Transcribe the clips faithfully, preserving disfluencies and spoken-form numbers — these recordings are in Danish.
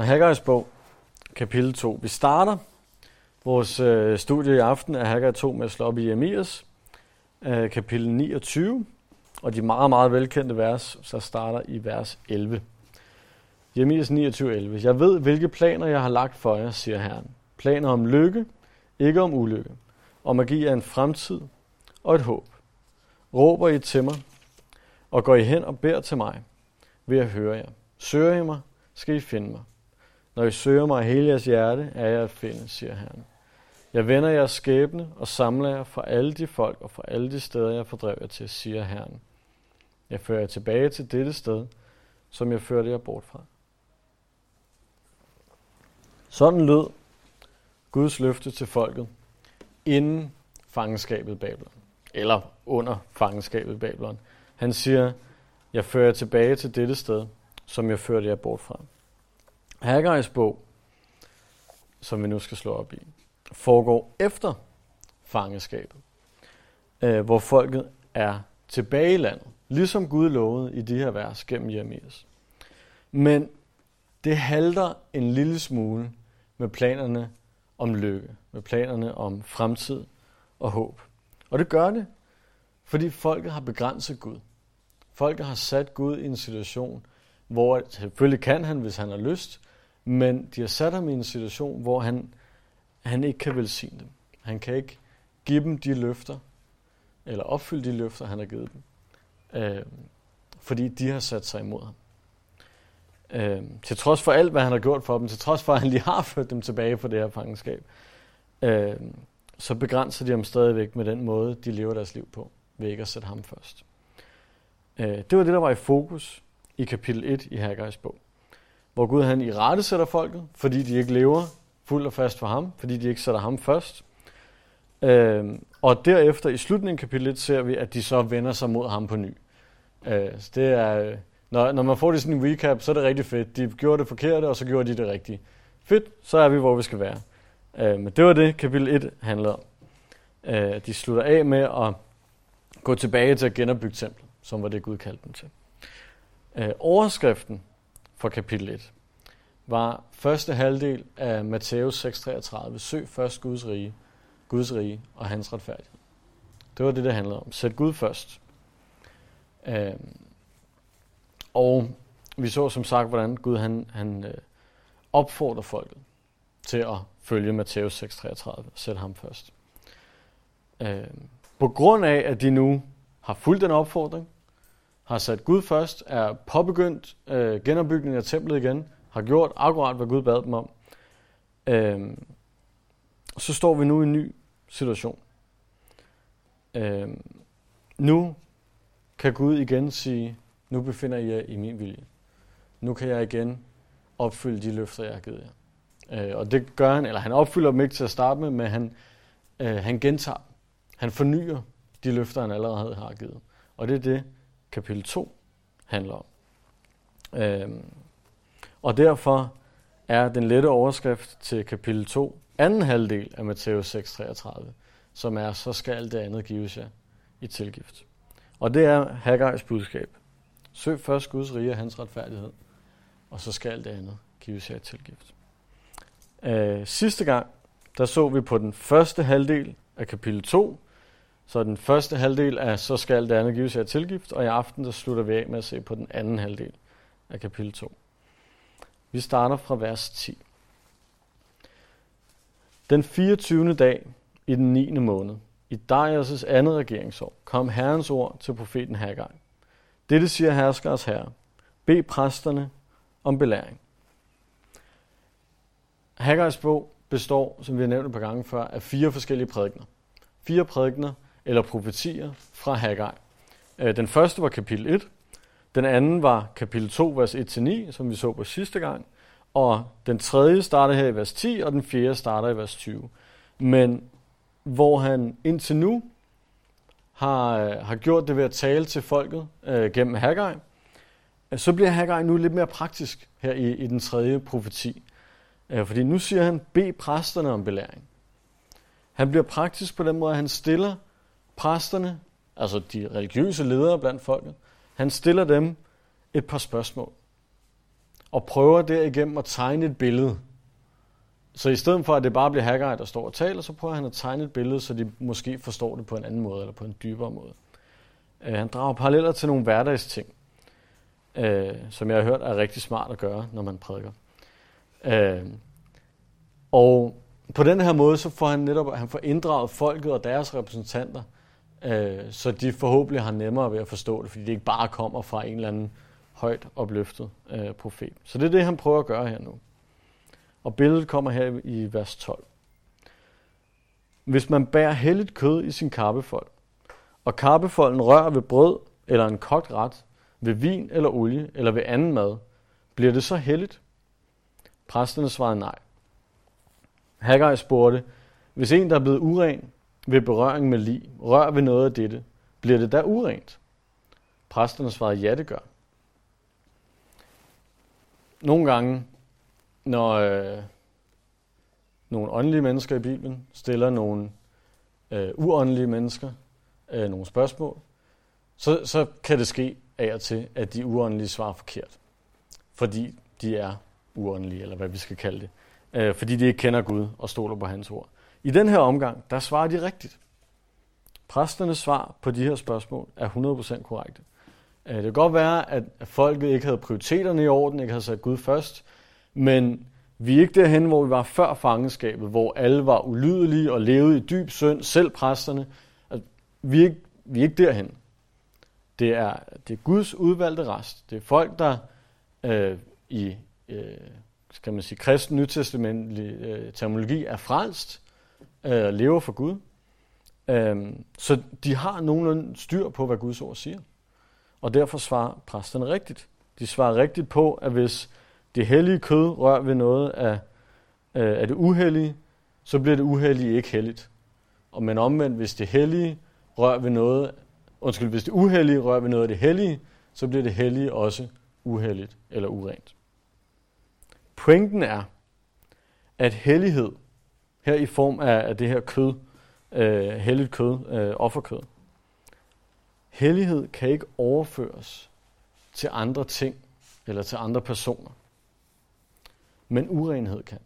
Så Haggajs bog, kapitel to. Vi starter vores øh, studie i aften af Haggaj to med at slå op i Jeremias, øh, kapitel niogtyve, og de meget, meget velkendte vers, så starter i vers elleve. Jeremias niogtyve elleve. Jeg ved, hvilke planer jeg har lagt for jer, siger Herren. Planer om lykke, ikke om ulykke, om at give jer en fremtid og et håb. Råber I til mig, og går I hen og beder til mig, ved at høre jer. Søger I mig, skal I finde mig. Når I søger mig af hele jeres hjerte, er jeg at finde, siger Herren. Jeg vender jeres skæbne og samler jer fra alle de folk og fra alle de steder, jeg fordrev jer til, siger Herren. Jeg fører jer tilbage til dette sted, som jeg førte jer bort fra. Sådan lød Guds løfte til folket inden fangenskabet i Babylon, eller under fangenskabet i Babylon. Han siger, jeg fører jer tilbage til dette sted, som jeg førte jer bort fra. Haggajs bog, som vi nu skal slå op i, foregår efter fangeskabet, øh, hvor folket er tilbage i landet, ligesom Gud lovede i de her vers gennem Jeremias. Men det halter en lille smule med planerne om lykke, med planerne om fremtid og håb. Og det gør det, fordi folket har begrænset Gud. Folket har sat Gud i en situation, hvor selvfølgelig kan han, hvis han har lyst, men de har sat ham i en situation, hvor han, han ikke kan velsigne dem. Han kan ikke give dem de løfter, eller opfylde de løfter, han har givet dem, øh, fordi de har sat sig imod ham. Øh, til trods for alt, hvad han har gjort for dem, til trods for, at han lige har ført dem tilbage fra det her fangenskab, øh, så begrænser de ham stadigvæk med den måde, de lever deres liv på, ved ikke at sætte ham først. Øh, det var det, der var i fokus i kapitel et i Haggajs bog, hvor Gud han i rette sætter folket, fordi de ikke lever fuldt og fast for ham, fordi de ikke sætter ham først. Øh, og derefter i slutningen af kapitel et ser vi, at de så vender sig mod ham på ny. Øh, så det er, når, når man får det sådan en recap, så er det rigtig fedt. De gjorde det forkerte, og så gjorde de det rigtige. Fedt, så er vi, hvor vi skal være. Øh, men det var det, kapitel et handlede om. Øh, de slutter af med at gå tilbage til at genopbygge templet, som var det, Gud kaldte dem til. Øh, overskriften for kapitel et var første halvdel af Matteus seks treogtredive. Søg først Guds rige, Guds rige og hans retfærdighed. Det var det, det handlede om. Sæt Gud først. Øh, og vi så som sagt, hvordan Gud han, han øh, opfordrer folket til at følge Matteus seks treogtredive. Sæt ham først. Øh, på grund af, at de nu har fulgt den opfordring, har sat Gud først, er påbegyndt øh, genopbygningen af templet igen, har gjort akkurat, hvad Gud bad dem om, øh, så står vi nu i en ny situation. Øh, nu kan Gud igen sige, nu befinder I jer i min vilje. Nu kan jeg igen opfylde de løfter, jeg har givet jer. Øh, og det gør han, eller han opfylder dem ikke til at starte med, men han, øh, han gentager. Han fornyer de løfter, han allerede har givet. Og det er det, kapitel to handler om. Øhm, og derfor er den lette overskrift til kapitel to, anden halvdel af Matteus seks treogtredive, som er, så skal alt det andet gives jer i tilgift. Og det er Haggajs budskab. Søg først Guds rige og hans retfærdighed, og så skal alt det andet gives jer i tilgift. Øh, sidste gang, der så vi på den første halvdel af kapitel to, så den første halvdel af, så skal det andet gives jer tilgift, og i aften der slutter vi af med at se på den anden halvdel af kapitel to. Vi starter fra vers ti. Den fireogtyvende dag i den niende måned, i Darius' andet regeringsår, kom Herrens ord til profeten Haggaj. Dette siger herskers herre, bed præsterne om belæring. Haggajs bog består, som vi har nævnt et par gange før, af fire forskellige prædikener. Fire prædikener, eller profetier fra Haggaj. Den første var kapitel et, den anden var kapitel to, vers et til ni, som vi så på sidste gang, og den tredje starter her i vers ti, og den fjerde starter i vers tyve. Men hvor han indtil nu har, har gjort det ved at tale til folket øh, gennem Haggaj, så bliver Haggaj nu lidt mere praktisk her i, i den tredje profeti. Øh, fordi nu siger han, bed præsterne om belæring. Han bliver praktisk på den måde, at han stiller præsterne, altså de religiøse ledere blandt folket, han stiller dem et par spørgsmål. og prøver derigennem at tegne et billede. Så i stedet for, at det bare bliver Haggaj, der står og taler, så prøver han at tegne et billede, så de måske forstår det på en anden måde, eller på en dybere måde. Uh, han drager paralleller til nogle hverdagsting, uh, som jeg har hørt er rigtig smart at gøre, når man prædiker. Uh, og på den her måde, så får han netop han får inddraget folket og deres repræsentanter, uh, så de forhåbentlig har nemmere ved at forstå det, fordi det ikke bare kommer fra en eller anden højt opløftet uh, profet. Så det er det, han prøver at gøre her nu. Og billedet kommer her i vers tolv. Hvis man bærer helligt kød i sin karpefold, og karpefolden rører ved brød eller en kogt ret, ved vin eller olie eller ved anden mad, bliver det så helligt? Præsterne svarede nej. Haggaj spurgte, hvis en, der er blevet uren ved berøring med lig, rører ved noget af dette, bliver det da urent? Præsterne svarede ja, det gør. Nogle gange, når øh, nogle åndelige mennesker i Bibelen stiller nogle øh, uåndelige mennesker øh, nogle spørgsmål, så, så kan det ske af og til, at de uåndelige svarer forkert, fordi de er uåndelige, eller hvad vi skal kalde det, øh, fordi de ikke kender Gud og stoler på hans ord. I den her omgang, der svarer de rigtigt. Præsternes svar på de her spørgsmål er hundrede procent korrekte. Øh, det kan godt være, at folket ikke havde prioriteterne i orden, ikke havde sat Gud først, men vi er ikke derhen, hvor vi var før fangenskabet, hvor alle var ulydelige og levede i dyb synd, selv præsterne. Altså, vi, er ikke, vi er ikke derhen. Det er, det er Guds udvalgte rest. Det er folk, der øh, i øh, skal man sige, kristen nytestamentlig øh, terminologi er frelst og øh, lever for Gud. Øh, så de har nogenlunde styr på, hvad Guds ord siger. Og derfor svarer præsterne rigtigt. De svarer rigtigt på, at hvis det hellige kød rør ved noget af, øh, af det uhellige, så bliver det uhellige ikke helligt. Og men omvendt, hvis det hellige rør ved noget, undskyld, hvis det uhellige rør ved noget af det hellige, så bliver det hellige også uhelligt eller urent. Pointen er, at hellighed her i form af, af det her kød, øh, helligt kød, øh, offerkød, hellighed kan ikke overføres til andre ting eller til andre personer. Men urenhed kan.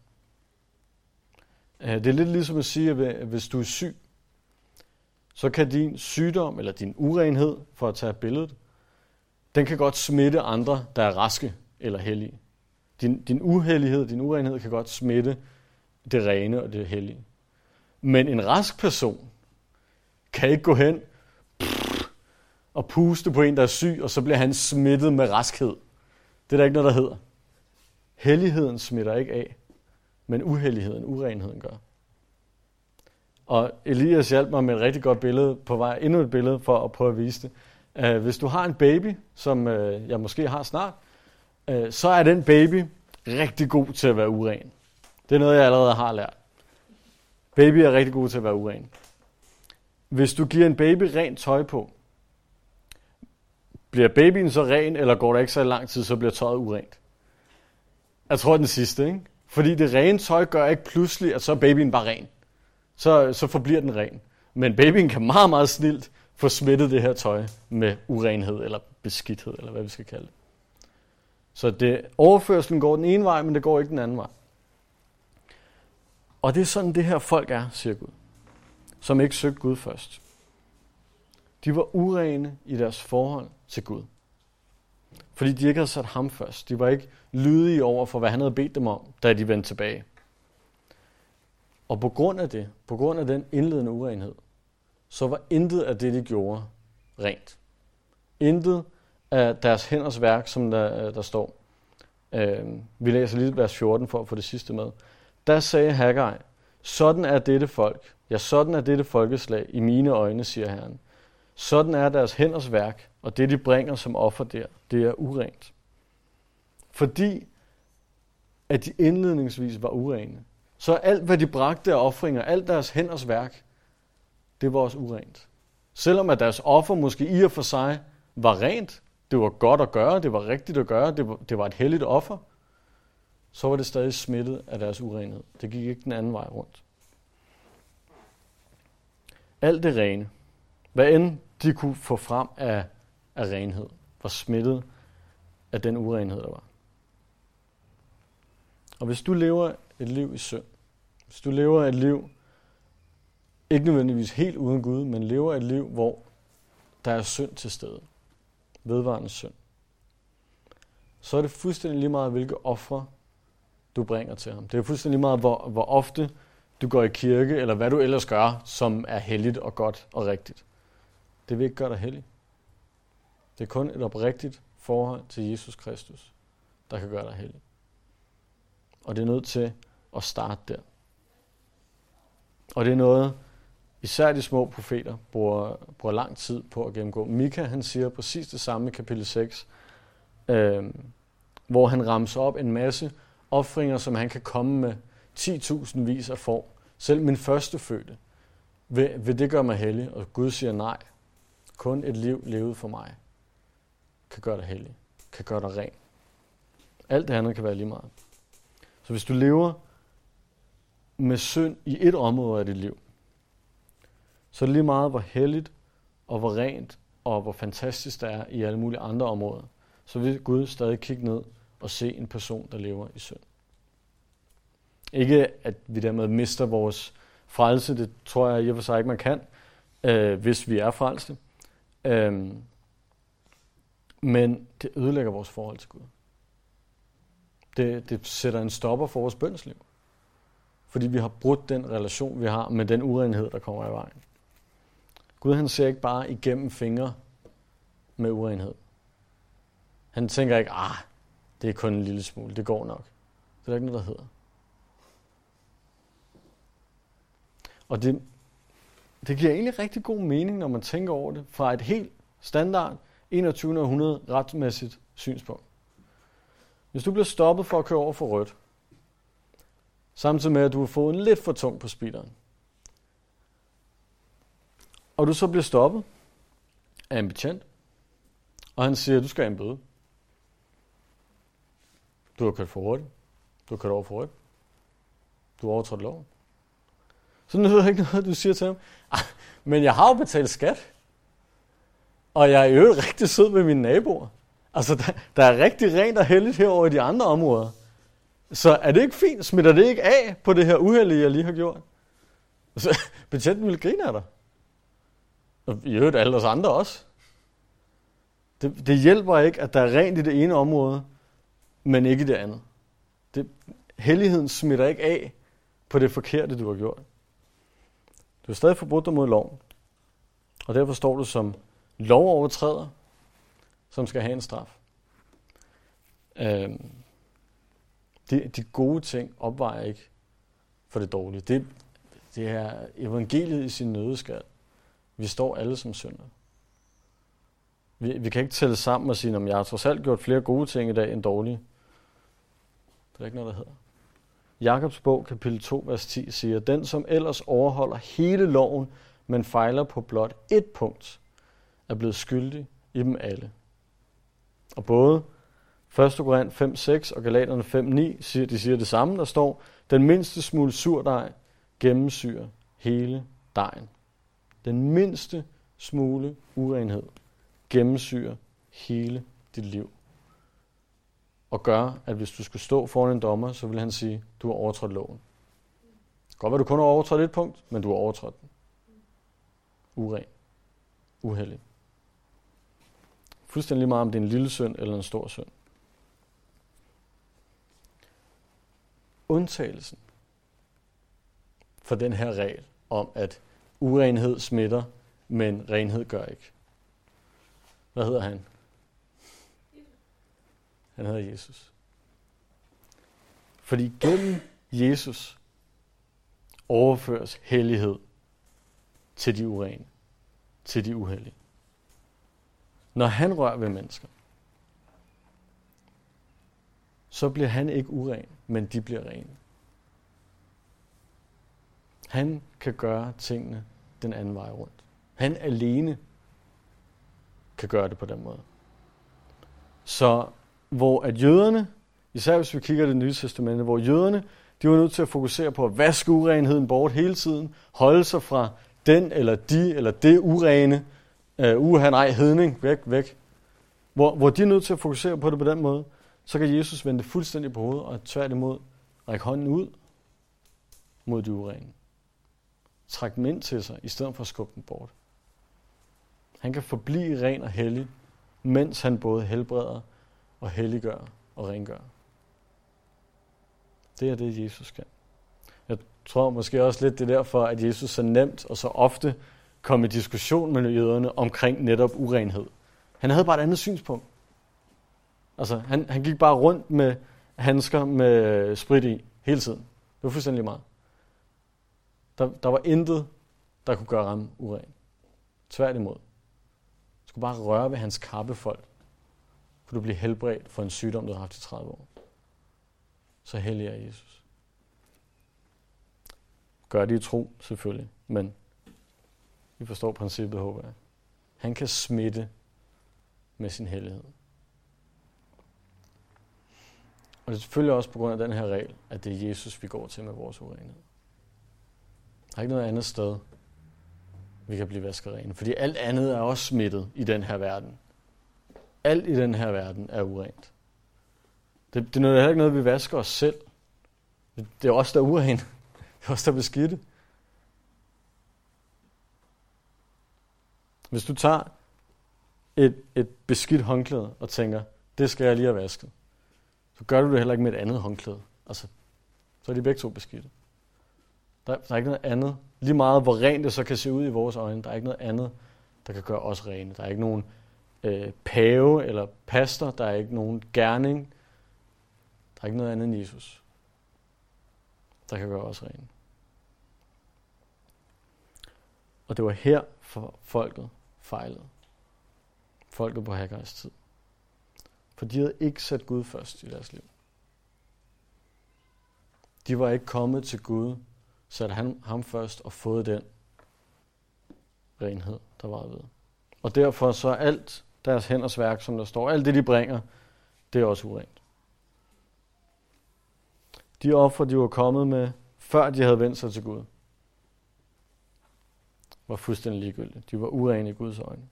Det er lidt ligesom at sige, at hvis du er syg, så kan din sygdom eller din urenhed, for at tage billedet, den kan godt smitte andre, der er raske eller hellige. Din, din uhellighed, din urenhed kan godt smitte det rene og det hellige. Men en rask person kan ikke gå hen og puste på en, der er syg, og så bliver han smittet med raskhed. Det er der ikke noget, der hedder. Helligheden smitter ikke af, men uhelligheden, urenheden gør. Og Elias hjalp mig med et rigtig godt billede på vej, endnu et billede for at prøve at vise det. Hvis du har en baby, som jeg måske har snart, så er den baby rigtig god til at være uren. Det er noget, jeg allerede har lært. Baby er rigtig god til at være uren. Hvis du giver en baby rent tøj på, bliver babyen så ren, eller går der ikke så lang tid, så bliver tøjet urent. Jeg tror den sidste, ikke? Fordi det rene tøj gør ikke pludselig, at så er babyen bare ren. Så, så forbliver den ren. Men babyen kan meget, meget snilt få smittet det her tøj med urenhed eller beskidthed, eller hvad vi skal kalde det. Så det, overførselen går den ene vej, men det går ikke den anden vej. Og det er sådan, det her folk er, siger Gud, som ikke søgte Gud først. De var urene i deres forhold til Gud. Fordi de ikke havde sat ham først. De var ikke lydige over for, hvad han havde bedt dem om, da de vendte tilbage. Og på grund af det, på grund af den indledende urenhed, så var intet af det, de gjorde, rent. Intet af deres hænders værk, som der, der står. Øh, vi læser lige vers fjorten for at få det sidste med. Der sagde Haggaj, sådan er dette folk, ja, sådan er dette folkeslag i mine øjne, siger Herren. Sådan er deres hænders værk, og det, de bringer som offer der, det er urent. Fordi at de indledningsvis var urene, så alt, hvad de bragte af ofringer, alt deres hænders værk, det var også urent. Selvom at deres offer måske i og for sig var rent, det var godt at gøre, det var rigtigt at gøre, det var, det var et helligt offer, så var det stadig smittet af deres urenhed. Det gik ikke den anden vej rundt. Alt det rene, hvad end de kunne få frem af, af renhed, var smittet af den urenhed, der var. Og hvis du lever et liv i synd, hvis du lever et liv, ikke nødvendigvis helt uden Gud, men lever et liv, hvor der er synd til stede, vedvarende synd, så er det fuldstændig lige meget, hvilke ofre du bringer til ham. Det er fuldstændig lige meget, hvor, hvor ofte du går i kirke, eller hvad du ellers gør, som er helligt og godt og rigtigt. Det vil ikke gøre dig hellig. Det er kun et oprigtigt forhold til Jesus Kristus, der kan gøre dig hellig. Og det er nødt til at starte der. Og det er noget, især de små profeter bruger, bruger lang tid på at gennemgå. Mika, han siger præcis det samme i kapitel seks, øh, hvor han ramser op en masse ofringer, som han kan komme med ti tusind vis af får. Selv min førstefødte, vil, vil det gøre mig hellig? Og Gud siger nej. Kun et liv levet for mig kan gøre dig hellig, kan gøre dig ren. Alt det andet kan være lige meget. Så hvis du lever med synd i et område af dit liv, så er det lige meget, hvor helligt og hvor rent og hvor fantastisk det er i alle mulige andre områder, så vil Gud stadig kigge ned og se en person, der lever i synd. Ikke at vi dermed mister vores frelse, det tror jeg i og for sig ikke, man kan, øh, hvis vi er frelste. Øh, men det ødelægger vores forhold til Gud. Det, det sætter en stopper for vores bønsliv. Fordi vi har brudt den relation, vi har med den urenhed, der kommer i vejen. Gud, han ser ikke bare igennem fingre med urenhed. Han tænker ikke, ah, det er kun en lille smule, det går nok. Det er der ikke noget, der hedder. Og det, det giver egentlig rigtig god mening, når man tænker over det, fra et helt standard enogtyvende århundrede retsmæssigt synspunkt. Hvis du bliver stoppet for at køre over for rødt, samtidig med, at du har fået en lidt for tung på speederen, og du så bliver stoppet af en betjent, og han siger, du skal have en bøde. Du har kørt for hurtigt. Du har kørt over for rødt. Du har overtrådt loven. Så nyder det ikke noget, du siger til ham, men jeg har jo betalt skat, og jeg er i øvrigt rigtig sød med mine naboer. Altså, der, der er rigtig rent og heldigt herovre i de andre områder. Så er det ikke fint? Smitter det ikke af på det her uheldige, jeg lige har gjort? Så betjenten vil grine af dig. Og i øvrigt alle os andre også. Det, det hjælper ikke, at der er rent i det ene område, men ikke i det andet. Det, helligheden smitter ikke af på det forkerte, du har gjort. Du er stadig forbrudt dig mod loven. Og derfor står du som lovovertræder, som skal have en straf. Øhm, de, de gode ting opvejer ikke for det dårlige. Det, det er evangeliet i sin nødskal. Vi står alle som syndere. Vi, vi kan ikke tælle sammen og sige, at jeg har trods alt gjort flere gode ting i dag end dårlige. Det er ikke noget, der hedder. Jakobs bog, kapitel to, vers ti, siger, den som ellers overholder hele loven, men fejler på blot ét punkt, er blevet skyldig i dem alle. Og både første Korinther fem seks og Galaterne fem ni siger, de siger det samme, der står, den mindste smule surdej gennemsyrer hele dejen. Den mindste smule urenhed gennemsyrer hele dit liv. Og gør, at hvis du skulle stå foran en dommer, så vil han sige, du har overtrådt loven. Godt være, du kun har overtrådt et punkt, men du har overtrådt den. Uren. Uheldig. Fuldstændig meget, om det er en lille synd eller en stor synd. Undtagelsen for den her regel om, at urenhed smitter, men renhed gør ikke. Hvad hedder han? Han hedder Jesus. Fordi gennem Jesus overføres hellighed til de urene, til de uheldige. Når han rører ved mennesker, så bliver han ikke uren, men de bliver rene. Han kan gøre tingene den anden vej rundt. Han alene kan gøre det på den måde. Så hvor at jøderne, især hvis vi kigger i Det Nye Testamente, hvor jøderne, de var nødt til at fokusere på at vaske urenheden bort hele tiden, holde sig fra den eller de eller det urene, Uh, uha, nej, hedning, væk, væk. Hvor, hvor de er nødt til at fokusere på det på den måde, så kan Jesus vende det fuldstændig på hovedet og tværtimod Ræk hånden ud mod de urene. Træk dem ind til sig, i stedet for at skubbe dem bort. Han kan forblive ren og hellig, mens han både helbreder og helliggør og rengør. Det er det, Jesus kan. Jeg tror måske også lidt, det er derfor, at Jesus så nemt og så ofte kom i diskussion med jøderne omkring netop urenhed. Han havde bare et andet synspunkt. Altså, han, han gik bare rundt med handsker med sprit i hele tiden. Det var fuldstændig meget. Der, der var intet, der kunne gøre ham uren. Tværtimod. Du skulle bare røre ved hans kappefold, kunne du blive helbredt for en sygdom, du har haft i tredive år. Så hellig er Jesus. Gør det i tro, selvfølgelig, men I forstår princippet, håber jeg. Han kan smitte med sin hellighed. Og det er selvfølgelig også på grund af den her regel, at det er Jesus, vi går til med vores urenhed. Der er ikke noget andet sted, vi kan blive vasket rene, fordi alt andet er også smittet i den her verden. Alt i den her verden er urent. Det, det er heller ikke noget, vi vasker os selv. Det, det er os, der er urene. Det er os, der er beskidte. Hvis du tager et, et beskidt håndklæde og tænker, det skal jeg lige have vasket, så gør du det heller ikke med et andet håndklæde. Altså, så er de begge to beskidte. Der, der er ikke noget andet. Lige meget hvor rent det så kan se ud i vores øjne, der er ikke noget andet, der kan gøre os rene. Der er ikke nogen øh, pave eller pastor, der er ikke nogen gerning. Der er ikke noget andet end Jesus, der kan gøre os rene. Og det var her, for folket fejlede. Folket på Haggajs tid. For de havde ikke sat Gud først i deres liv. De var ikke kommet til Gud, satte han, ham først og fået den renhed, der var ved. Og derfor så er alt deres hænders værk, som der står, alt det, de bringer, det er også urent. De ofre, de var kommet med, før de havde vendt sig til Gud, var fuldstændig ligegyldige. De var urene i Guds øjne.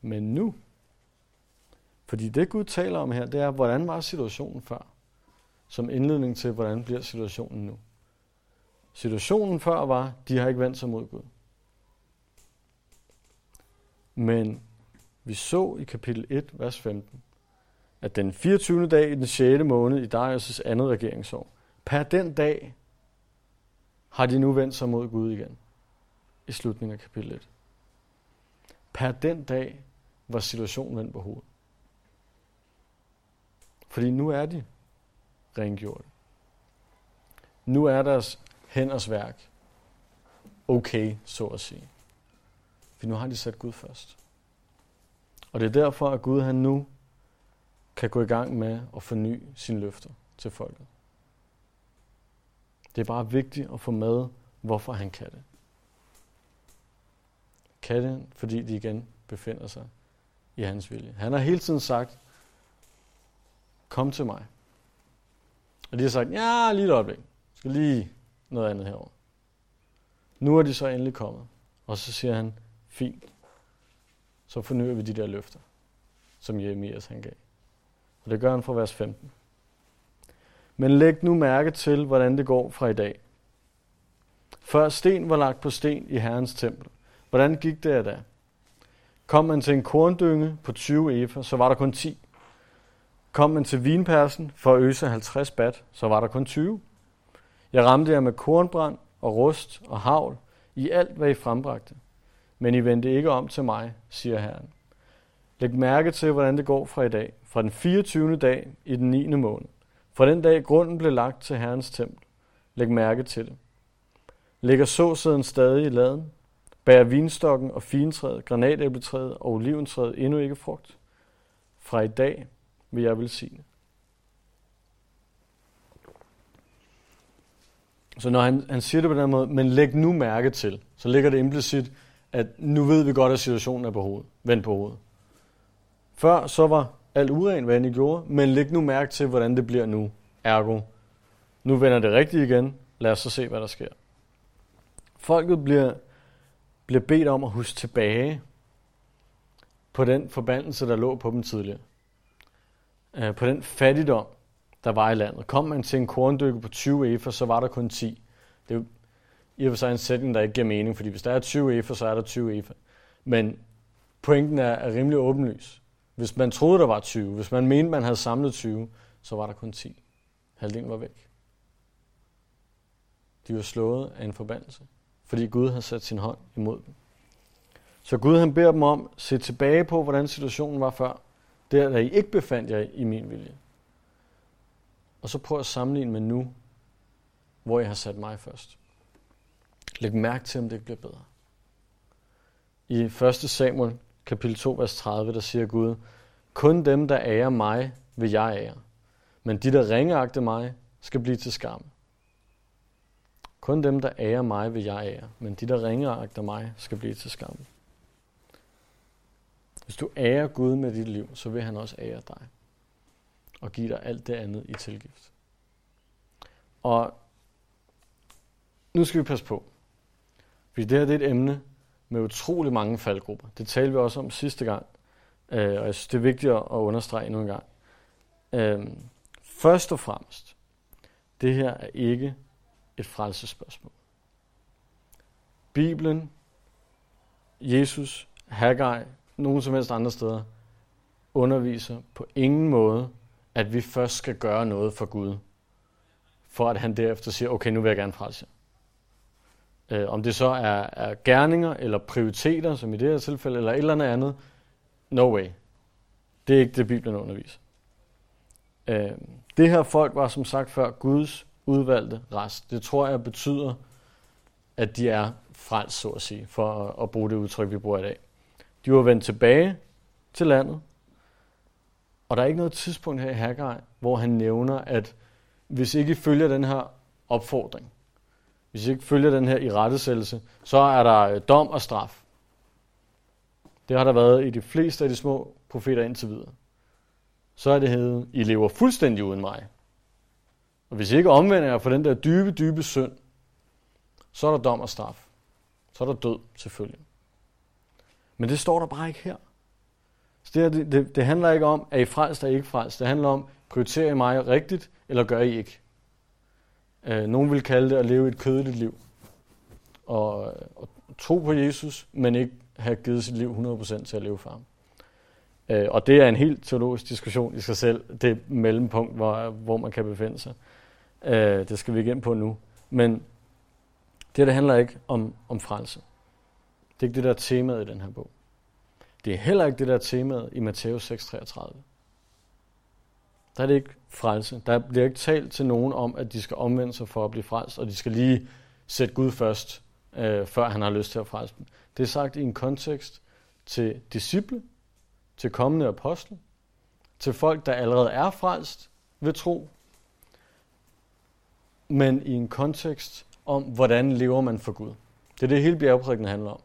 Men nu, fordi det Gud taler om her, det er, hvordan var situationen før? Som indledning til, hvordan bliver situationen nu? Situationen før var, de har ikke vendt sig mod Gud. Men vi så i kapitel et, vers femten, at den fireogtyvende dag i den sjette måned i Darius' andet regeringsår, per den dag har de nu vendt sig mod Gud igen. I slutningen af kapitel et. Per den dag var situationen vendt på hovedet. Fordi nu er de rengjorte. Nu er deres hænders værk okay, så at sige. For nu har de sat Gud først. Og det er derfor, at Gud han nu kan gå i gang med at forny sine løfter til folket. Det er bare vigtigt at få med, hvorfor han kan det. Kan det, fordi de igen befinder sig i hans vilje. Han har hele tiden sagt, kom til mig. Og de har sagt, ja, lige et øjeblik. Skal lige noget andet herovre. Nu er de så endelig kommet. Og så siger han, fint. Så fornyer vi de der løfter, som Jeremias han gav. Og det gør han fra vers femten. Men læg nu mærke til, hvordan det går fra i dag. Før sten var lagt på sten i Herrens tempel. Hvordan gik det da? Kom man til en korndynge på tyve efa, så var der kun ti. Kom man til vinpersen for at øse halvtreds bat, så var der kun tyve. Jeg ramte jer med kornbrand og rust og havl i alt, hvad I frembragte. Men I vendte ikke om til mig, siger Herren. Læg mærke til, hvordan det går fra i dag, fra den fireogtyvende dag i den niende måned. Fra den dag grunden blev lagt til Herrens tempel. Læg mærke til det. Ligger såsæden stadig i laden? Bærer vinstokken og fintræet, granatæbletræet og oliventræet endnu ikke frugt? Fra i dag vil jeg velsigne. Så når han, han siger det på den måde, men læg nu mærke til, så ligger det implicit, at nu ved vi godt, at situationen er på hovedet, vendt på hovedet. Før så var alt urent, hvad I gjorde, men læg nu mærke til, hvordan det bliver nu. Ergo, nu vender det rigtigt igen. Lad os så se, hvad der sker. Folket bliver bliver bedt om at huske tilbage på den forbandelse, der lå på dem tidligere. På den fattigdom, der var i landet. Kom man til en korndyrke på tyve efer, så var der kun ti. Det er jo i og for sig en sætning, der ikke giver mening, fordi hvis der er tyve efer, så er der tyve efer. Men pointen er, er rimelig åbenlys. Hvis man troede, der var tyve, hvis man mente, man havde samlet tyve, så var der kun ti. Halvdelen var væk. De var slået af en forbandelse, fordi Gud havde sat sin hånd imod dem. Så Gud han beder dem om at se tilbage på, hvordan situationen var før. Der, der I ikke befandt jer i min vilje. Og så prøv at sammenligne med nu, hvor I har sat mig først. Læg mærke til, om det ikke bliver bedre. I første Samuel, kapitel to, vers tredive, der siger Gud, kun dem, der ærer mig, vil jeg ære. Men de, der ringeagter mig, skal blive til skam. Kun dem, der ærer mig, vil jeg ære. Men de, der ringeagter mig, skal blive til skam. Hvis du ærer Gud med dit liv, så vil han også ære dig. Og give dig alt det andet i tilgift. Og nu skal vi passe på. Fordi det her det er et emne med utrolig mange faldgrupper. Det talte vi også om sidste gang. Og jeg synes, det er vigtigt at understrege endnu en gang. Først og fremmest, det her er ikke et frelsesspørgsmål. Bibelen, Jesus, Haggaj, nogen som helst andre steder, underviser på ingen måde, at vi først skal gøre noget for Gud, for at han derefter siger, okay, nu vil jeg gerne frelse jer. Om det så er, er gerninger eller prioriteter, som i det her tilfælde, eller et eller andet andet, no way. Det er ikke det, Bibelen underviser. Det her folk var som sagt før Guds udvalgte rest. Det tror jeg betyder, at de er frelst, så at sige, for at, at bruge det udtryk, vi bruger i dag. De var vendt tilbage til landet, og der er ikke noget tidspunkt her i Haggaj, hvor han nævner, at hvis ikke I følger den her opfordring, hvis I ikke følger den her irettesættelse, så er der dom og straf. Det har der været i de fleste af de små profeter indtil videre. Så er det heddet, I lever fuldstændig uden mig. Og hvis I ikke omvender jer for den der dybe, dybe synd, så er der dom og straf. Så er der død, selvfølgelig. Men det står der bare ikke her. Så det, her, det, det handler ikke om, er I frelst eller ikke frelst. Det handler om, prioriterer I mig rigtigt, eller gør I ikke. Øh, nogen vil kalde det at leve et kødeligt liv. Og, og tro på Jesus, men ikke have givet sit liv hundrede procent til at leve for ham. Øh, og det er en helt teologisk diskussion i sig selv. Det er mellempunkt, hvor, hvor man kan befinde sig. Øh, det skal vi igen på nu. Men det her, det handler ikke om, om frelse. Det er ikke det, der er temaet i den her bog. Det er heller ikke det, der er temaet i Matteus seks treogtredive. Der er det ikke frelse. Der bliver ikke talt til nogen om, at de skal omvende sig for at blive frelst, og de skal lige sætte Gud først, øh, før han har lyst til at frelse dem. Det er sagt i en kontekst til disciple, til kommende apostle, til folk, der allerede er frelst ved tro, men i en kontekst om, hvordan lever man for Gud. Det er det, hele bjergprædiken handler om.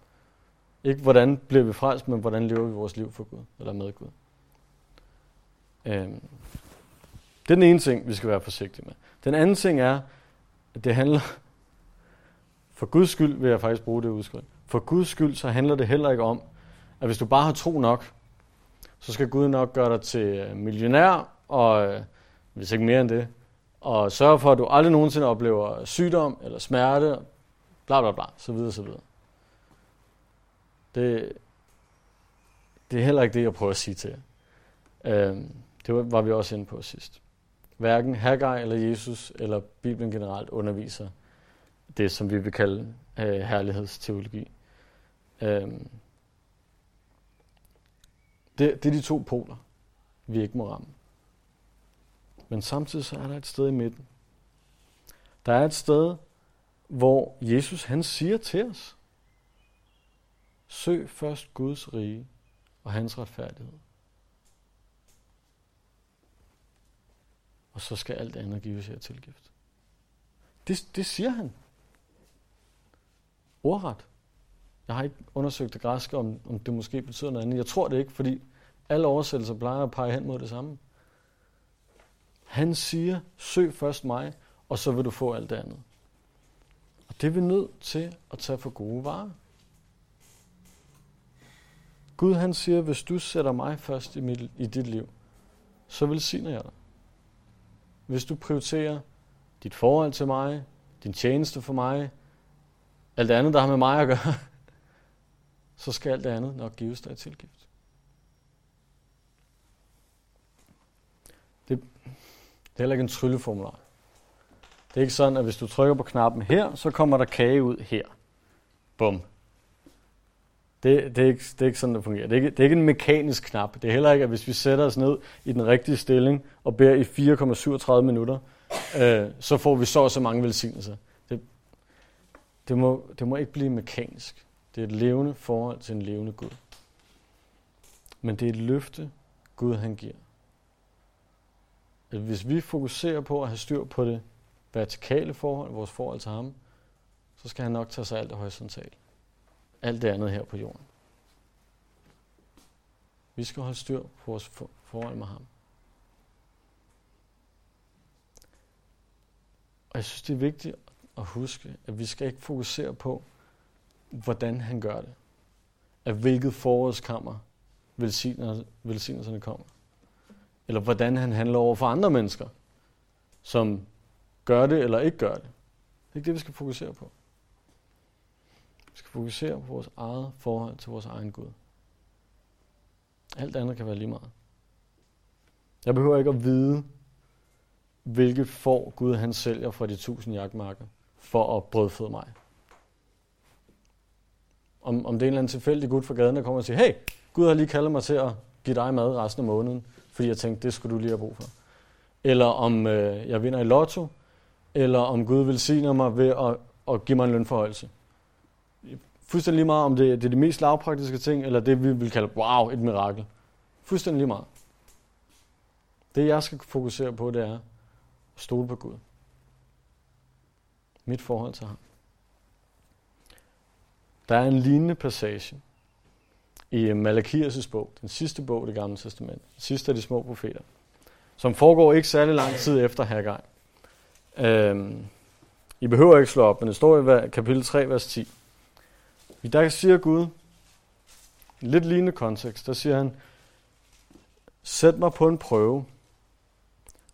Ikke hvordan bliver vi frelst, men hvordan lever vi vores liv for Gud, eller med Gud. Øhm. Det er den ene ting, vi skal være forsigtige med. Den anden ting er, at det handler, for Guds skyld vil jeg faktisk bruge det udtryk. For Guds skyld, så handler det heller ikke om, at hvis du bare har tro nok, så skal Gud nok gøre dig til millionær, og hvis ikke mere end det, og sørge for, at du aldrig nogensinde oplever sygdom eller smerte, bla bla bla, så videre, så videre. Det, det er heller ikke det, jeg prøver at sige til jer. Øhm, det var vi også inde på sidst. Hverken Haggaj eller Jesus eller Bibelen generelt underviser det, som vi vil kalde øh, herlighedsteologi. Øhm, det, det er de to poler, vi ikke må ramme. Men samtidig så er der et sted i midten. Der er et sted, hvor Jesus han siger til os, søg først Guds rige og hans retfærdighed. Og så skal alt andet gives jer tilgift. Det, det siger han. Ordret. Jeg har ikke undersøgt det græske, om, om det måske betyder noget andet. Jeg tror det ikke, fordi alle oversættelser plejer at pege hen mod det samme. Han siger, søg først mig, og så vil du få alt det andet. Og det er vi nødt til at tage for gode varer. Gud han siger, hvis du sætter mig først i, mit, i dit liv, så velsigner jeg dig. hvis du prioriterer dit forhold til mig, din tjeneste for mig, alt det andet, der har med mig at gøre, så skal alt det andet nok gives dig tilgivet. Det, det er heller ikke en trylleformular. Det er ikke sådan, at hvis du trykker på knappen her, så kommer der kage ud her. Bum. Det, det, er ikke, det er ikke sådan, det fungerer. Det er, ikke, det er ikke en mekanisk knap. Det er heller ikke, at hvis vi sætter os ned i den rigtige stilling og beder i fire komma syvogtredive minutter, øh, så får vi så og så mange velsignelser. Det, det, må, det må ikke blive mekanisk. Det er et levende forhold til en levende Gud. Men det er et løfte, Gud han giver. At hvis vi fokuserer på at have styr på det vertikale forhold, vores forhold til ham, så skal han nok tage sig alt det horisontale. Alt det andet her på jorden. Vi skal holde styr på vores forhold med ham. Og jeg synes, det er vigtigt at huske, at vi skal ikke fokusere på, hvordan han gør det. Af hvilket forårskammer velsignelserne kommer. Eller hvordan han handler over for andre mennesker, som gør det eller ikke gør det. Det er ikke det, vi skal fokusere på. Vi skal fokusere på vores eget forhold til vores egen Gud. Alt andet kan være lige meget. Jeg behøver ikke at vide, hvilket får Gud han sælger fra de tusind jagtmarker, for at brødføde mig. Om, om det er en eller anden tilfældig gut fra gaden, der kommer og siger, hey, Gud har lige kaldet mig til at give dig mad resten af måneden, fordi jeg tænkte, det skulle du lige have brug for. Eller om øh, jeg vinder i lotto, eller om Gud velsigner mig ved at, at give mig en lønforhøjelse. Fuldstændig lige meget, om det, det er de mest lavpraktiske ting, eller det, vi vil kalde, wow, et mirakel. Fuldstændig lige meget. Det, jeg skal fokusere på, det er at stole på Gud. Mit forhold til ham. Der er en lignende passage i Malakias' bog, den sidste bog i Det Gamle Testament, den sidste af de små profeter, som foregår ikke særlig lang tid efter Haggaj. Øhm, I behøver ikke slå op, men det står i kapitel tre, vers ti. Der siger Gud, i en lidt lignende kontekst, der siger han, sæt mig på en prøve,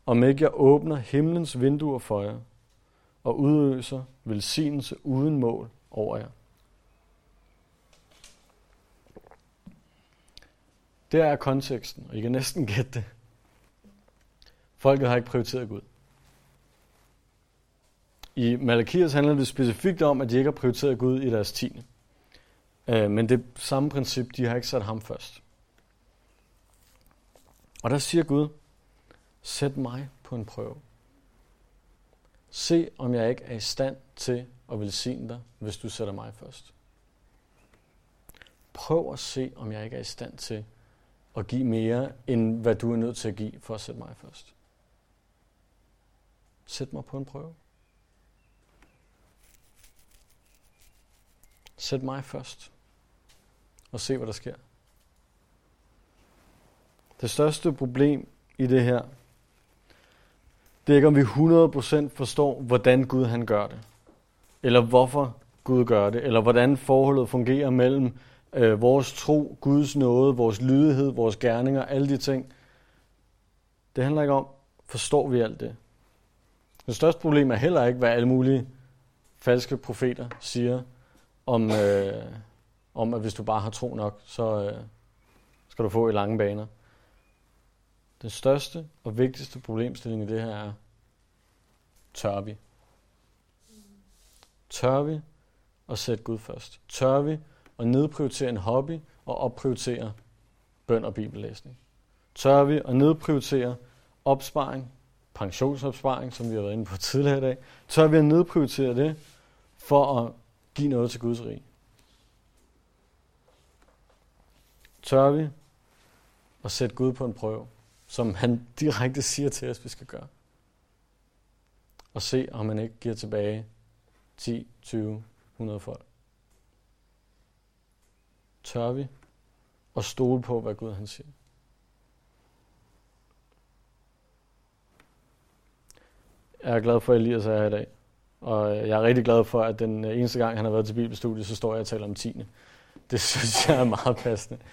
om ikke jeg åbner himlens vinduer for jer, og udøser velsignelse uden mål over jer. Der er konteksten, og I kan næsten gætte det. Folket har ikke prioriteret Gud. I Malakias handler det specifikt om, at de ikke har prioriteret Gud i deres tiende. Men det samme princip, de har ikke sat ham først. Og der siger Gud, sæt mig på en prøve. Se, om jeg ikke er i stand til at velsigne dig, hvis du sætter mig først. Prøv at se, om jeg ikke er i stand til at give mere, end hvad du er nødt til at give for at sætte mig først. Sæt mig på en prøve. Sæt mig først, og se, hvad der sker. Det største problem i det her, det er ikke, om vi hundrede procent forstår, hvordan Gud han gør det, eller hvorfor Gud gør det, eller hvordan forholdet fungerer mellem øh, vores tro, Guds nåde, vores lydighed, vores gerninger, alle de ting. Det handler ikke om, forstår vi alt det. Det største problem er heller ikke, hvad alle mulige falske profeter siger, Om, øh, om, at hvis du bare har tro nok, så øh, skal du få i lange baner. Den største og vigtigste problemstilling i det her er, tør vi? Tør vi at sætte Gud først? Tør vi at nedprioritere en hobby og opprioritere bøn og bibellæsning? Tør vi at nedprioritere opsparing, pensionsopsparing, som vi har været inde på tidligere i dag? Tør vi at nedprioritere det for at giv noget til Guds rige. Tør vi at sætte Gud på en prøve, som han direkte siger til os, vi skal gøre? Og se, om han ikke giver tilbage ti, tyve, hundrede folk. Tør vi at stole på, hvad Gud han siger? Jeg er glad for, at Elias er her i dag. Og jeg er rigtig glad for, at den eneste gang, han har været til bibelstudiet, så står jeg og taler om tiende. Det synes jeg er meget passende.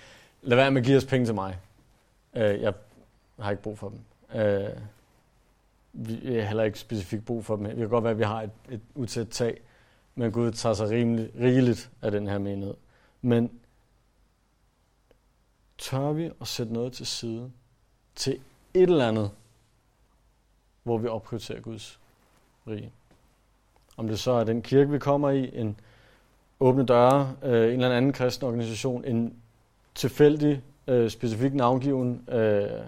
Lad være med at give os penge til mig. Jeg har ikke brug for dem. vi har heller ikke specifikt brug for dem. Det kan godt være, at vi har et, et utæt tag, men Gud tager sig rimelig, rigeligt af den her menighed. Men tør vi at sætte noget til side til et eller andet, hvor vi opprioriterer Guds rige? Om det så er den kirke, vi kommer i, en åbne døre, øh, en eller anden kristen organisation, en tilfældig, øh, specifik navngiven øh,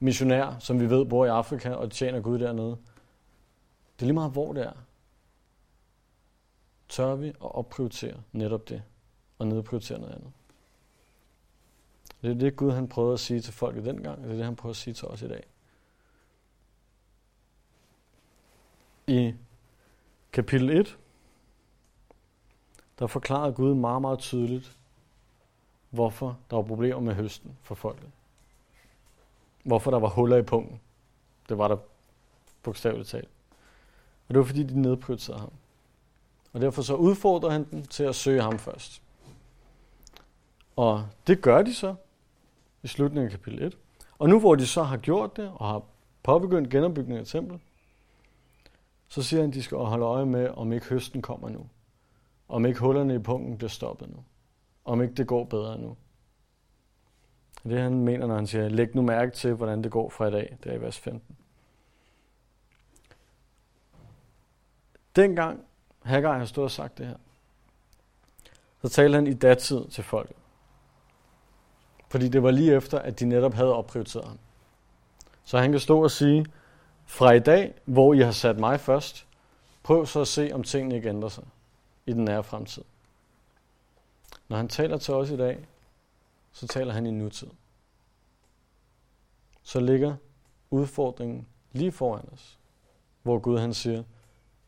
missionær, som vi ved bor i Afrika og tjener Gud dernede. Det er lige meget, hvor det er. Tør vi at opprioritere netop det, og nedprioritere noget andet? Det er det, Gud han prøvede at sige til folket dengang, og det er det, han prøver at sige til os i dag. I kapitel et, der forklarede Gud meget, meget tydeligt, hvorfor der var problemer med høsten for folket. Hvorfor der var huller i pungen. Det var der bogstaveligt talt. Og det var, fordi de nedprioriterede ham. Og derfor så udfordrer han dem til at søge ham først. Og det gør de så i slutningen af kapitel et. Og nu hvor de så har gjort det, og har påbegyndt genopbygningen af templet, så siger han, at de skal holde øje med, om ikke høsten kommer nu. Om ikke hullerne i pungen bliver stoppet nu. Om ikke det går bedre nu. Det han mener, når han siger, læg nu mærke til, hvordan det går fra i dag. Det er i vers femten. Dengang Haggaj har stået og sagt det her, så talte han i datid til folket. Fordi det var lige efter, at de netop havde opprioriteret ham. Så han kan stå og sige, fra i dag, hvor I har sat mig først, prøv så at se, om tingene ikke ændrer sig i den nære fremtid. Når han taler til os i dag, så taler han i nutid. Så ligger udfordringen lige foran os, hvor Gud han siger,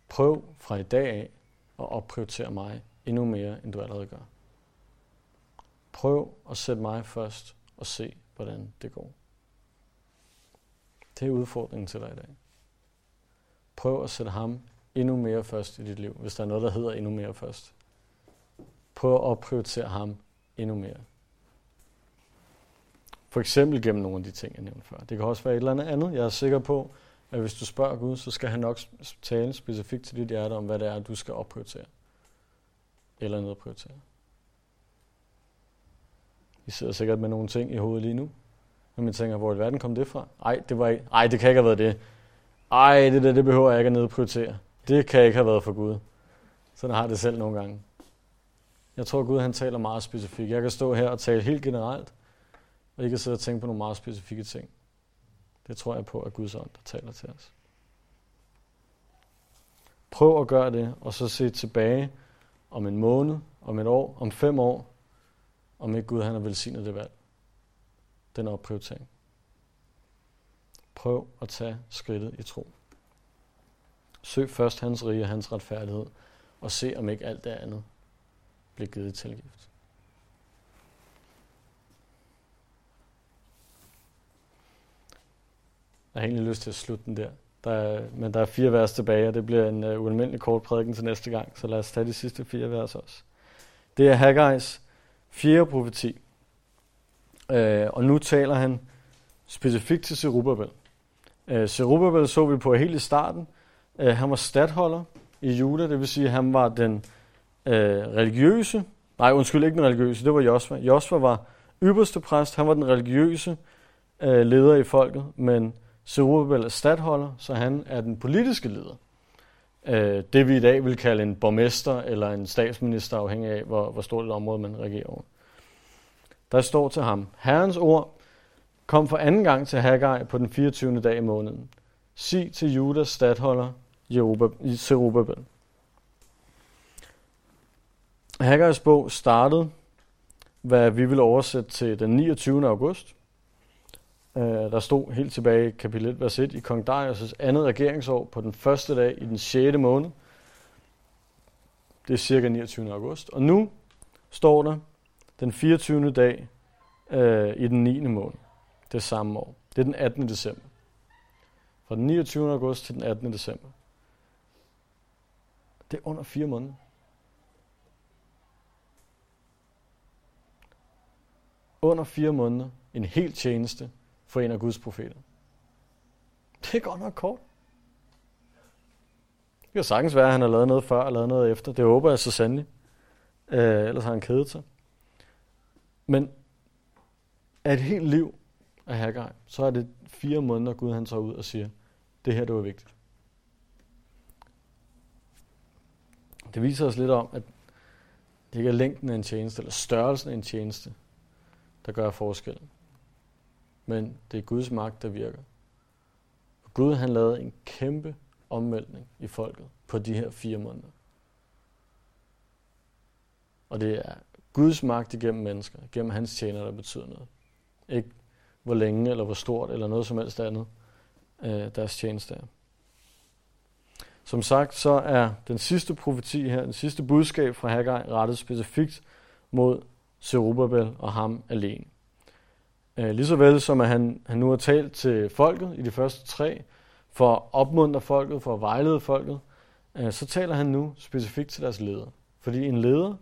prøv fra i dag af at opprioritere mig endnu mere, end du allerede gør. Prøv at sætte mig først og se, hvordan det går. Det er udfordringen til dig i dag. Prøv at sætte ham endnu mere først i dit liv, hvis der er noget, der hedder endnu mere først. Prøv at opprioritere ham endnu mere. For eksempel gennem nogle af de ting, jeg nævnte før. Det kan også være et eller andet andet. Jeg er sikker på, at hvis du spørger Gud, så skal han nok tale specifikt til dit hjerte om, hvad det er, du skal opprioritere. Eller nedprioritere. I sidder sikkert med nogle ting i hovedet lige nu. Men jeg tænker, hvor i verden kom det fra? Ej, det var ikke. Ej, det kan ikke have været det. Ej, det der, det behøver jeg ikke at nedprioritere. Det kan ikke have været for Gud. Sådan har jeg det selv nogle gange. Jeg tror, Gud han taler meget specifikt. Jeg kan stå her og tale helt generelt, og I kan sidde og tænke på nogle meget specifikke ting. Det tror jeg på, at Guds ånd, der taler til os. Prøv at gøre det, og så se tilbage om en måned, om et år, om fem år, om ikke Gud han har velsignet det valg. Den opprioritering. Prøv at tage skridtet i tro. Søg først hans rige og hans retfærdighed, og se om ikke alt det andet bliver givet tilgift. Jeg har egentlig lyst til at slutte den der. der er, men der er fire vers tilbage, og det bliver en uh, ualmindelig kort prædiken til næste gang, så lad os tage de sidste fire vers også. Det er Haggajs fjerde profeti, uh, og nu taler han specifikt til Zerubabel. Uh, Zerubabel så vi på helt i starten. Uh, han var statholder i Juda, det vil sige, at han var den uh, religiøse, nej undskyld, ikke den religiøse, det var Josva. Josva var ypperste præst, han var den religiøse uh, leder i folket, men Zerubabel er statholder, så han er den politiske leder. Det vi i dag vil kalde en borgmester eller en statsminister, afhængig af, hvor, hvor stort et område man regerer over. Der står til ham, Herrens ord kom for anden gang til Haggaj på den fireogtyvende dag i måneden. Sig til Judas statholder Zerubabel. Haggajs bog startede, hvad vi vil oversætte til den niogtyvende august. Der stod helt tilbage i kapitel et, vers et, i kong Darius' andet regeringsår på den første dag i den sjette måned. Det er cirka niogtyvende august. Og nu står der den fireogtyvende dag øh, i den niende måned. Det samme år. Det er den attende december. Fra den niogtyvende august til den attende december. Det er under fire måneder. Under fire måneder. En hel tjeneste for en af Guds profeter. Det er godt nok kort. Det kan sagtens være, at han har lavet noget før og lavet noget efter. Det håber jeg så sandelig. Øh, ellers har han kædet sig. Men af et helt liv af Haggaj, så er det fire måneder, Gud han tager ud og siger, det her, det var vigtigt. Det viser os lidt om, at det ikke er længden af en tjeneste, eller størrelsen af en tjeneste, der gør forskellen. Men det er Guds magt, der virker. Og Gud han lavede en kæmpe omvæltning i folket på de her fire måneder. Og det er Guds magt igennem mennesker, igennem hans tjenere, der betyder noget. Ikke hvor længe, eller hvor stort, eller noget som helst andet, deres tjeneste er. Som sagt, så er den sidste profeti her, den sidste budskab fra Haggaj, rettet specifikt mod Zerubabel og ham alene. Lige så vel som at han, han nu har talt til folket i de første tre, for at opmuntre folket, for at vejlede folket, så taler han nu specifikt til deres leder. Fordi en leder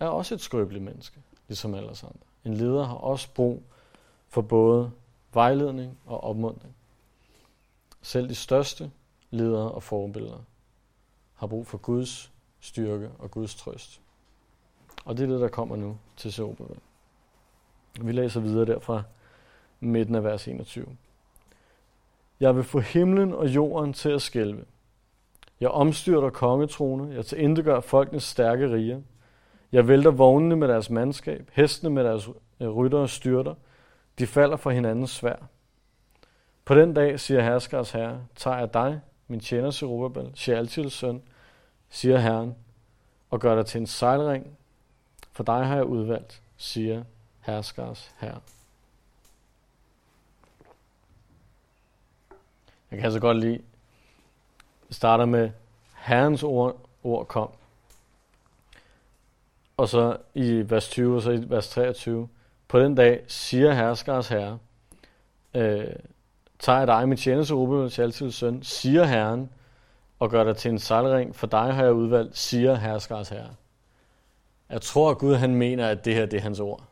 er også et skrøbeligt menneske, ligesom alle andre. En leder har også brug for både vejledning og opmuntring. Selv de største ledere og forbilleder har brug for Guds styrke og Guds trøst. Og det er det, der kommer nu til Zerubabel. Vi læser videre der fra midten af vers enogtyve. Jeg vil få himlen og jorden til at skælve. Jeg omstyrter kongetrone. Jeg tilintetgør folkenes stærke riger. Jeg vælter vognene med deres mandskab, hestene med deres ryttere og styrter. De falder fra hinandens sværd. På den dag, siger herskers herre, tager jeg dig, min tjener Zerubabel, Sjealtiels søn, siger Herren, og gør dig til en sejlring. For dig har jeg udvalgt, siger herskers herre. Jeg kan altså godt lide, jeg starter med Herrens ord, ord kom. Og så i vers tyve, og så i vers treogtyve. På den dag siger herskers herre, øh, tager jeg dig, min tjener Zerubabel, Sjealtiels søn, siger Herren, og gør dig til en sejlring, for dig har jeg udvalgt, siger herskers herre. Jeg tror, at Gud han mener, at det her det er hans ord.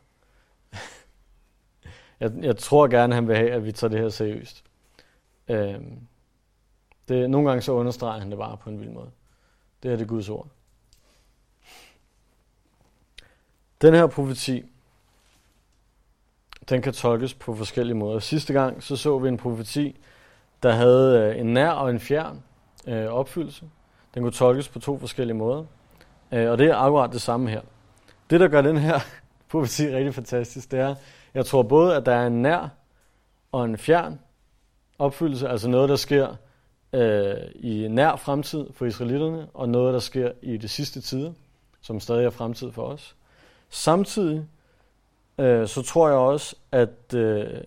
jeg, jeg tror gerne, han vil have, at vi tager det her seriøst. Øhm, det, nogle gange så understreger han det bare på en vild måde. Det her det er Guds ord. Den her profeti, den kan tolkes på forskellige måder. Sidste gang så, så vi en profeti, der havde en nær og en fjern øh, opfyldelse. Den kunne tolkes på to forskellige måder. Og det er akkurat det samme her. Det, der gør den her profeti rigtig fantastisk, det er, jeg tror både, at der er en nær og en fjern opfyldelse, altså noget, der sker øh, i nær fremtid for israelitterne, og noget, der sker i det sidste tider, som stadig er fremtid for os. Samtidig øh, så tror jeg også, at, øh,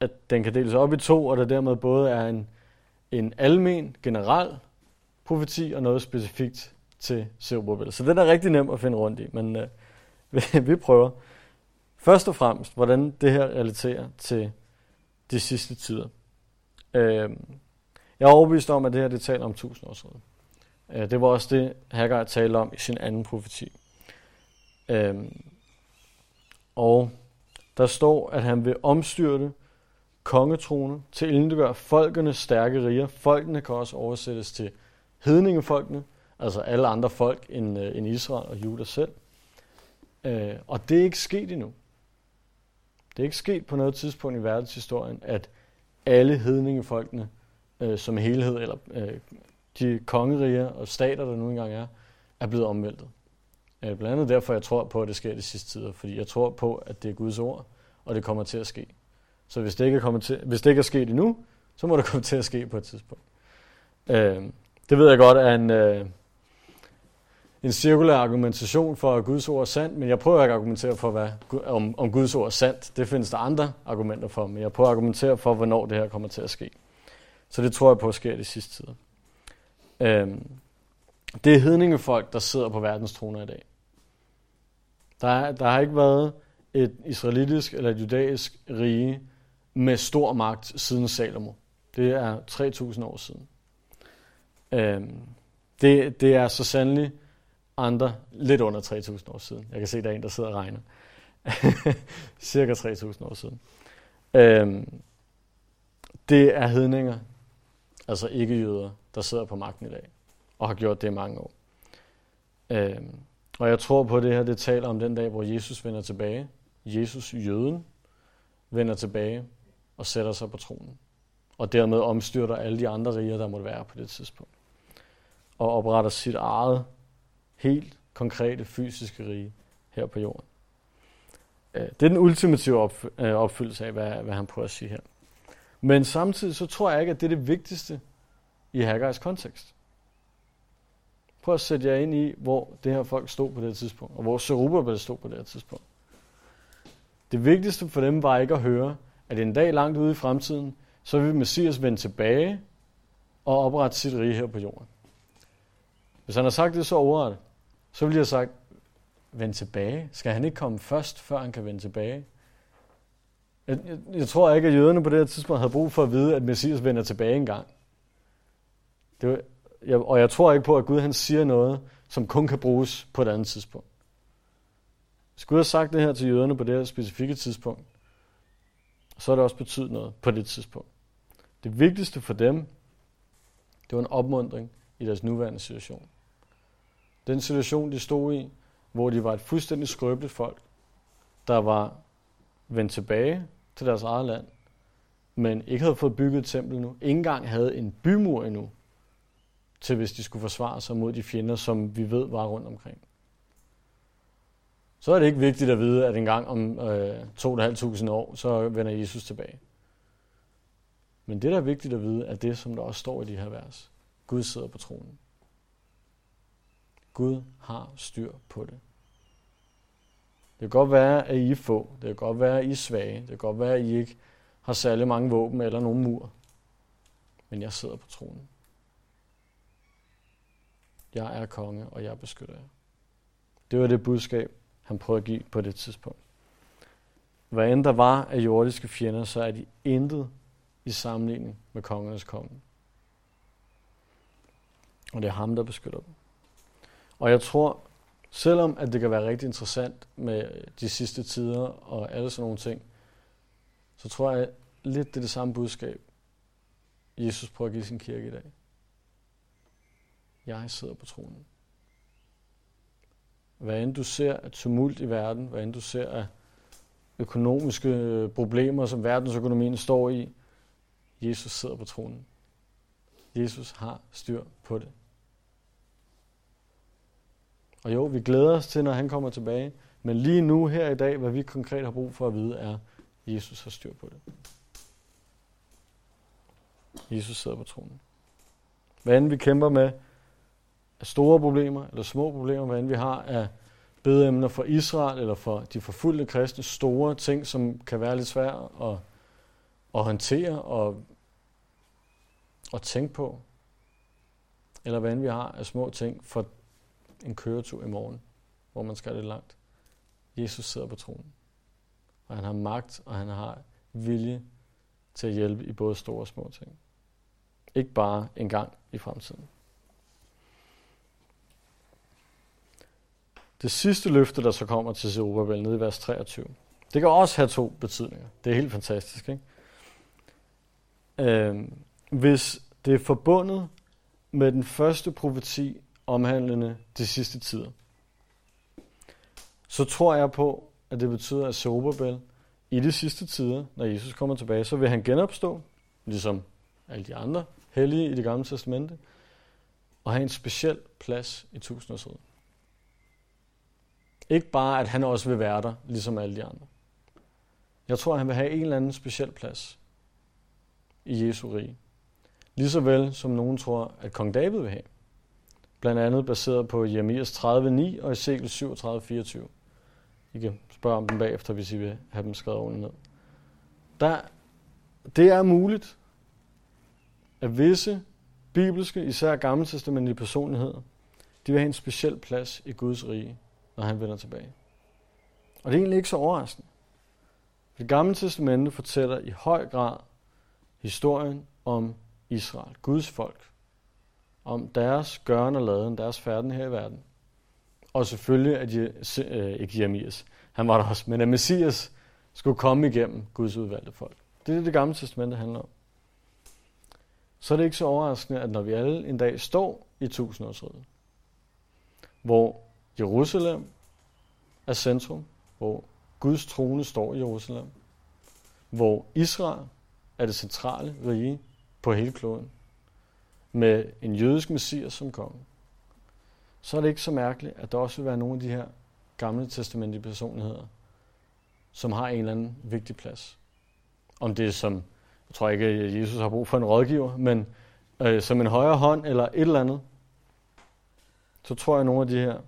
at den kan deles op i to, og der dermed både er en, en almen, generel profeti og noget specifikt til Zerubabel. Så den er rigtig nem at finde rundt i, men øh, vi prøver. Først og fremmest, hvordan det her relaterer til de sidste tider. Øh, jeg er overbevist om, at det her det taler om tusind år siden. Øh, det var også det, Haggaj talte om i sin anden profeti. Øh, og der står, at han vil omstyrte kongetrone til indgøre folkenes stærke riger. Folkene kan også oversættes til hedningefolkene, altså alle andre folk end, øh, end Israel og Juda selv. Øh, og det er ikke sket endnu. Det er ikke sket på noget tidspunkt i verdenshistorien, at alle hedningefolkene øh, som helhed, eller øh, de kongeriger og stater, der nu engang er, er blevet omvæltet. Øh, blandt andet derfor, jeg tror på, at det sker i de sidste tider, fordi jeg tror på, at det er Guds ord, og det kommer til at ske. Så hvis det ikke er, til, hvis det ikke er sket endnu, så må det komme til at ske på et tidspunkt. Øh, det ved jeg godt er en... Øh, en cirkulær argumentation for, at Guds ord er sandt, men jeg prøver ikke at argumentere for, hvad, om, om Guds ord er sandt. Det findes der andre argumenter for, men jeg prøver at argumentere for, hvornår det her kommer til at ske. Så det tror jeg på, at sker i de sidste tider. Øhm, det er hedningefolk, der sidder på verdens troner i dag. Der, er, der har ikke været et israelitisk eller et judæisk rige med stor magt siden Salomo. Det er tre tusind år siden. Øhm, det, det er så sandelig andre lidt under tre tusind år siden. Jeg kan se, der er en, der sidder og regner. Cirka tre tusind år siden. Øhm, det er hedninger, altså ikke-jøder, der sidder på magten i dag, og har gjort det i mange år. Øhm, og jeg tror på, at det her det taler om den dag, hvor Jesus vender tilbage. Jesus, jøden, vender tilbage og sætter sig på tronen. Og dermed omstyrter alle de andre riger, der måtte være på det tidspunkt. Og opretter sit eget, helt konkrete, fysiske rige her på jorden. Det er den ultimative opfyldelse af, hvad, hvad han prøver at sige her. Men samtidig så tror jeg ikke, at det er det vigtigste i Haggajs kontekst. Prøv at sætte jer ind i, hvor det her folk stod på det her tidspunkt, og hvor Zerubabel stod på det her tidspunkt. Det vigtigste for dem var ikke at høre, at en dag langt ude i fremtiden, så vil Messias vende tilbage og oprette sit rige her på jorden. Hvis han har sagt det så overret, så ville jeg have sagt, vende tilbage? Skal han ikke komme først, før han kan vende tilbage? Jeg, jeg, jeg tror ikke, at jøderne på det her tidspunkt havde brug for at vide, at Messias vender tilbage engang. Det var, jeg, og jeg tror ikke på, at Gud han siger noget, som kun kan bruges på et andet tidspunkt. Hvis Gud har sagt det her til jøderne på det her specifikke tidspunkt, så har det også betydet noget på det tidspunkt. Det vigtigste for dem, det var en opmuntring i deres nuværende situation. Den situation, de stod i, hvor de var et fuldstændig skrøbeligt folk, der var vendt tilbage til deres eget land, men ikke havde fået bygget et tempel nu, ikke engang havde en bymur endnu, til hvis de skulle forsvare sig mod de fjender, som vi ved var rundt omkring. Så er det ikke vigtigt at vide, at engang om øh, to tusind fem hundrede år, så vender Jesus tilbage. Men det, der er vigtigt at vide, er det, som der også står i de her vers. Gud sidder på tronen. Gud har styr på det. Det kan godt være, at I er få. Det kan godt være, at I er svage. Det kan godt være, at I ikke har særlig mange våben eller nogen mur. Men jeg sidder på tronen. Jeg er konge, og jeg beskytter jer. Det var det budskab, han prøvede at give på det tidspunkt. Hvad end der var af jordiske fjender, så er de intet i sammenligning med kongernes konge. Og det er ham, der beskytter dem. Og jeg tror, selvom at det kan være rigtig interessant med de sidste tider og alle sådan nogle ting, så tror jeg lidt, det er det samme budskab, Jesus prøver at give sin kirke i dag. Jeg sidder på tronen. Hvad end du ser af tumult i verden, hvad end du ser af økonomiske problemer, som verdensøkonomien står i, Jesus sidder på tronen. Jesus har styr på det. Og jo, vi glæder os til, når han kommer tilbage, men lige nu, her i dag, hvad vi konkret har brug for at vide, er, at Jesus har styr på det. Jesus sidder på tronen. Hvad end vi kæmper med af store problemer eller små problemer, hvad end vi har af bedeemner for Israel eller for de forfulgte kristne, store ting, som kan være lidt svære at, at håndtere og at tænke på, eller hvad end vi har af små ting for en køretur i morgen, hvor man skal lidt langt. Jesus sidder på tronen, og han har magt, og han har vilje til at hjælpe i både store og små ting. Ikke bare en gang i fremtiden. Det sidste løfte, der så kommer til Zerubabel nede i vers treogtyve, det kan også have to betydninger. Det er helt fantastisk, ikke? Øh, hvis det er forbundet med den første profeti, omhandlende de sidste tider, så tror jeg på, at det betyder, at Zerubabel i de sidste tider, når Jesus kommer tilbage, så vil han genopstå, ligesom alle de andre hellige i det gamle testamente, og have en speciel plads i tusindårsriget. Ikke bare, at han også vil være der, ligesom alle de andre. Jeg tror, at han vil have en eller anden speciel plads i Jesu rige. Ligesåvel som nogen tror, at kong David vil have. Blandt andet baseret på Jeremias tredive ni og Ezekiel syvogtredive fireogtyve. I kan spørge om dem bagefter, hvis I vil have dem skrevet ordentligt ned. Der, det er muligt, at visse bibelske, især gammeltestamentlige personligheder, de vil have en speciel plads i Guds rige, når han vender tilbage. Og det er egentlig ikke så overraskende. Det gamle testamente fortæller i høj grad historien om Israel, Guds folk, om deres gøren og laden, deres færden her i verden. Og selvfølgelig, at Je- øh, ikke Jeremias, han var der også, men at Messias skulle komme igennem Guds udvalgte folk. Det er det, det gamle testamente handler om. så er det ikke så overraskende, at når vi alle en dag står i tusindårsriget, hvor Jerusalem er centrum, hvor Guds trone står i Jerusalem, hvor Israel er det centrale rige på hele kloden, med en jødisk messias som konge, så er det ikke så mærkeligt, at der også vil være nogle af de her gamle testamentlige personligheder, som har en eller anden vigtig plads. Om det er som, jeg tror ikke, at Jesus har brug for en rådgiver, men øh, som en højre hånd eller et eller andet, så tror jeg, at nogle af de her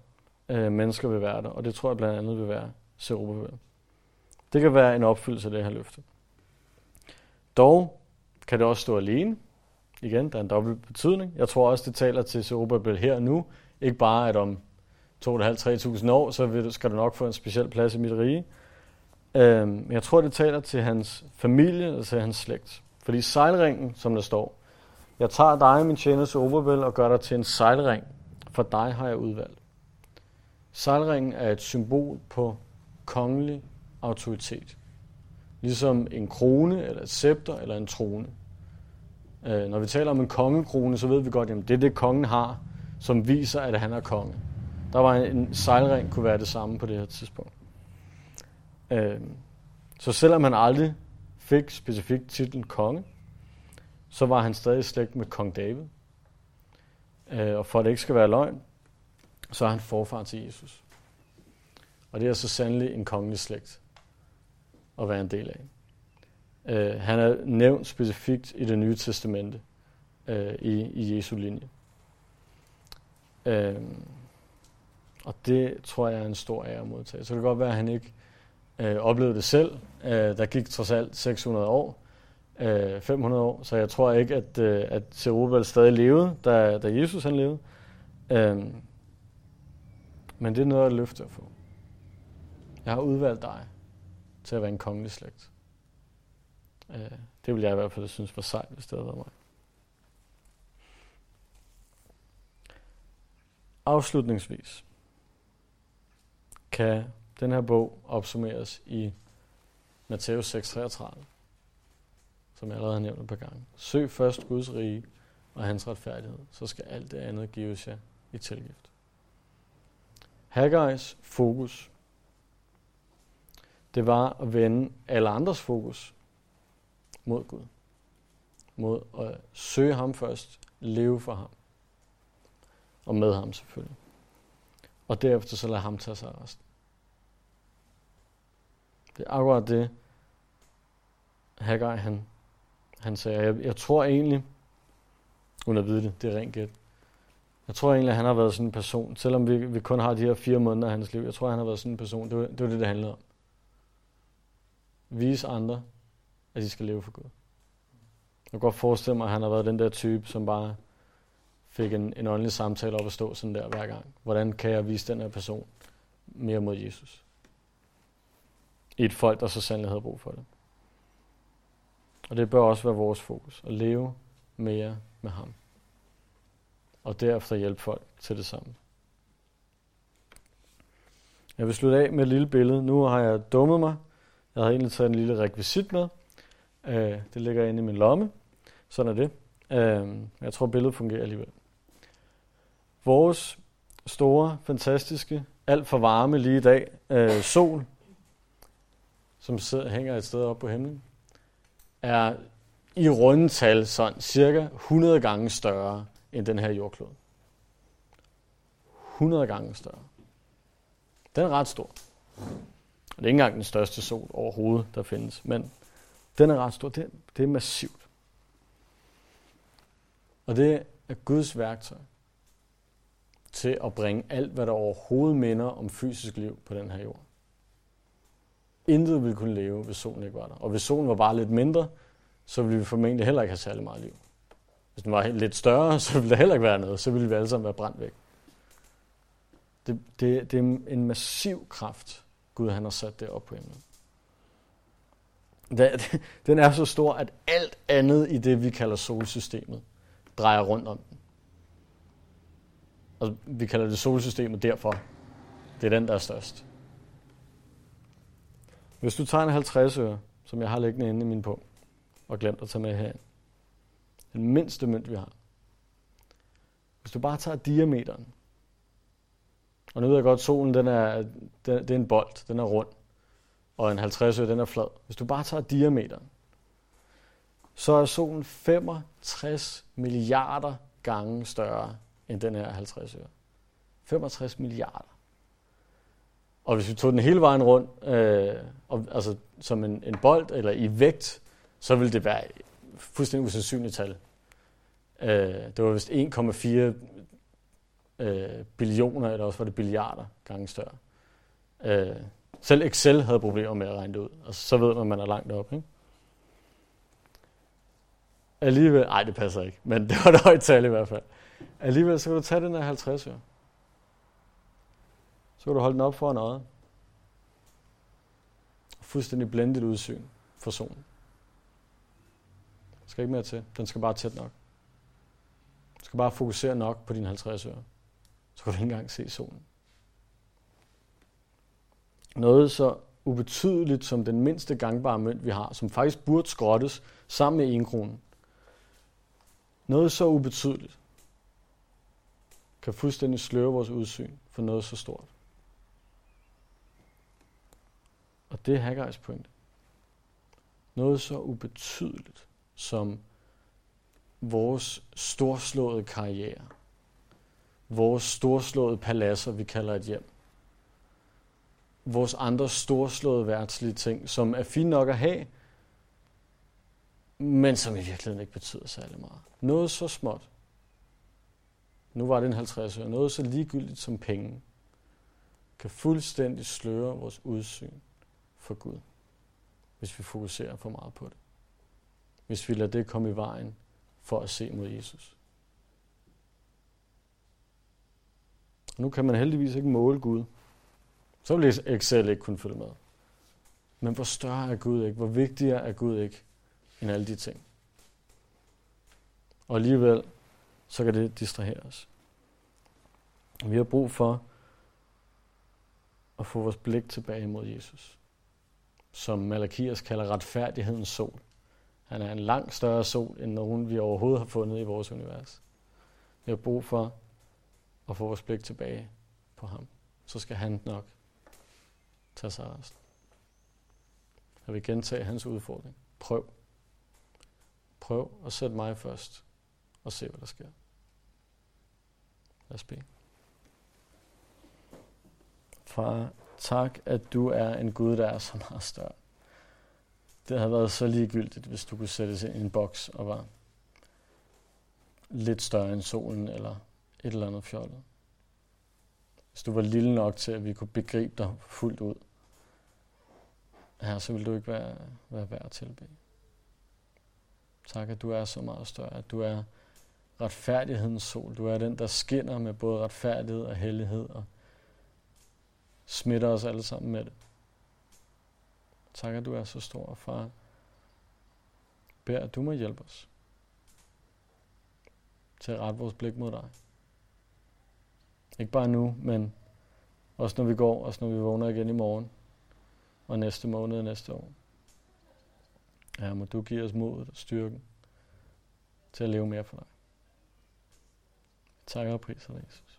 øh, mennesker vil være der, og det tror jeg blandt andet vil være Zerubabel. Det kan være en opfyldelse af det her løfte. Dog kan det også stå alene. Igen, der er en dobbelt betydning. Jeg tror også, det taler til Zerubabel her og nu. Ikke bare, at om to tusind fem hundrede til tre tusind år, så skal du nok få en speciel plads i mit rige. Men jeg tror, det taler til hans familie og til hans slægt. Fordi sejlringen, som der står, jeg tager dig, min tjener Zerubabel, og gør dig til en sejlring. For dig har jeg udvalgt. Sejlringen er et symbol på kongelig autoritet. Ligesom en krone, eller et scepter, eller en trone. Når vi taler om en kongekrone, så ved vi godt, at det er det, kongen har, som viser, at han er konge. Der var en sejlring, kunne være det samme på det her tidspunkt. Så selvom han aldrig fik specifikt titlen konge, så var han stadig i slægt med kong David. Og for at det ikke skal være løgn, så er han forfar til Jesus. Og det er så sandelig en kongelig slægt at være en del af. Uh, han er nævnt specifikt i det nye testamente uh, i, i Jesu linje. Uh, og det tror jeg er en stor ære at modtage. Så det kan godt være, at han ikke uh, oplevede det selv. Uh, der gik trods alt seks hundrede år, uh, fem hundrede år, så jeg tror ikke, at, uh, at Zerubabel stadig levede, da, da Jesus han levede. Uh, men det er noget at løfte at få. Jeg har udvalgt dig til at være en kongelig slægt. Det ville jeg i hvert fald synes var sejt, hvis det havde været mig. Afslutningsvis kan den her bog opsummeres i Matteus seks treogtredive, som jeg allerede har nævnt et par gange. Søg først Guds rige og hans retfærdighed, så skal alt det andet gives jer i tilgift. Haggajs fokus, det var at vende alle andres fokus mod Gud. Mod at søge ham først, leve for ham. Og med ham selvfølgelig. Og derefter så lade ham tage sig af resten. Det er akkurat det, Haggaj han, han sagde. Jeg, jeg tror egentlig, uden at vide det, det er rent gæt. Jeg tror egentlig, at han har været sådan en person, selvom vi, vi kun har de her fire måneder af hans liv. Jeg tror, han har været sådan en person. Det var det, var det, det handlede om. Vise andre, at de skal leve for Gud. Jeg kan godt forestille mig, at han har været den der type, som bare fik en, en åndelig samtale op at stå sådan der hver gang. Hvordan kan jeg vise den her person mere mod Jesus? I et folk, der så sandelig havde brug for det. Og det bør også være vores fokus. At leve mere med ham. Og derefter hjælpe folk til det samme. Jeg vil slutte af med et lille billede. Nu har jeg dummet mig. Jeg havde egentlig taget en lille rekvisit med. Uh, det ligger inde i min lomme. Sådan er det. Uh, jeg tror, billedet fungerer alligevel. Vores store, fantastiske, alt for varme lige i dag, uh, sol, som sidder, hænger et sted oppe på himlen, er i rundetal sådan cirka hundrede gange større end den her jordklode. hundrede gange større. Den er ret stor. Og det er ikke engang den største sol overhovedet, der findes, men den er ret stor. Det, det er massivt. Og det er Guds værktøj til at bringe alt, hvad der overhovedet minder om fysisk liv på den her jord. Intet ville kunne leve, hvis solen ikke var der. Og hvis solen var bare lidt mindre, så ville vi formentlig heller ikke have særlig meget liv. Hvis den var lidt større, så ville der heller ikke være noget. Så ville vi alle sammen være brændt væk. Det, det, det er en massiv kraft, Gud han har sat det op på himlen. Den er så stor, at alt andet i det, vi kalder solsystemet, drejer rundt om den. Og vi kalder det solsystemet derfor. Det er den, der er størst. Hvis du tager en halvtreds øre, som jeg har liggende inde i min pung, og glemt at tage med herind, Den mindste mønt, vi har. Hvis du bare tager diameteren. Og nu ved jeg godt, solen den er, den, det er en bold, den er rund. Og en halvtredsøre, den er flad. Hvis du bare tager diameteren, så er solen femogtres milliarder gange større end den her halvtredsøre. femogtres milliarder. Og hvis vi tog den hele vejen rundt, øh, og, altså som en, en bold eller i vægt, så ville det være et fuldstændig usandsynligt tal. Øh, det var vist en komma fire øh, billioner, eller også var det billiarder gange større. Øh, selv Excel havde problemer med at regne det ud, og så ved man, at man er langt deroppe, ikke? Alligevel, nej det passer ikke, men det var et højt tal i hvert fald. Alligevel så kan du tage den her halvtreds år. Så kan du holde den op foran øjet. Fuldstændig blændet udsyn for solen. Der skal ikke mere til. Den skal bare tæt nok. Du skal bare fokusere nok på dine halvtreds øre. Så kan du ikke engang se solen. Noget så ubetydeligt som den mindste gangbare mønt, vi har, som faktisk burde skrottes sammen med en kronen. Noget så ubetydeligt kan fuldstændig sløre vores udsyn for noget så stort. Og det er Haggajs pointe. Noget så ubetydeligt som vores storslåede karriere, vores storslåede paladser, vi kalder et hjem, vores andre storslåede værtslige ting, som er fint nok at have, men som i virkeligheden ikke betyder særlig meget. Noget så småt. Nu var det en halvtredsere. Noget så ligegyldigt som penge kan fuldstændig sløre vores udsyn for Gud, hvis vi fokuserer for meget på det. Hvis vi lader det komme i vejen for at se mod Jesus. Nu kan man heldigvis ikke måle Gud. Så vil Excel ikke kunne følge med. Men hvor større er Gud ikke? Hvor vigtigere er Gud ikke end alle de ting? Og alligevel, så kan det distrahere os. Vi har brug for at få vores blik tilbage mod Jesus, som Malakias kalder retfærdighedens sol. Han er en langt større sol, end nogen vi overhovedet har fundet i vores univers. Vi har brug for at få vores blik tilbage på ham. Så skal han nok tage sig af os. Jeg vil gentage hans udfordring. Prøv. Prøv at sætte mig først og se, hvad der sker. Lad os bede. Far, tak, at du er en Gud, der er så meget større. Det havde været så ligegyldigt, hvis du kunne sættes ind i en boks og var lidt større end solen eller et eller andet fjollet. Hvis du var lille nok til, at vi kunne begribe dig fuldt ud, her, så ville du ikke være, være værd at tilbede. Tak, at du er så meget større, at du er retfærdighedens sol. Du er den, der skinner med både retfærdighed og hellighed og smitter os alle sammen med det. Tak, at du er så stor, far. Bær, at du må hjælpe os til at rette vores blik mod dig. Ikke bare nu, men også når vi går, også når vi vågner igen i morgen, og næste måned og næste år. Ja, må du give os modet og styrken til at leve mere for dig. Tak og priser dig, Jesus.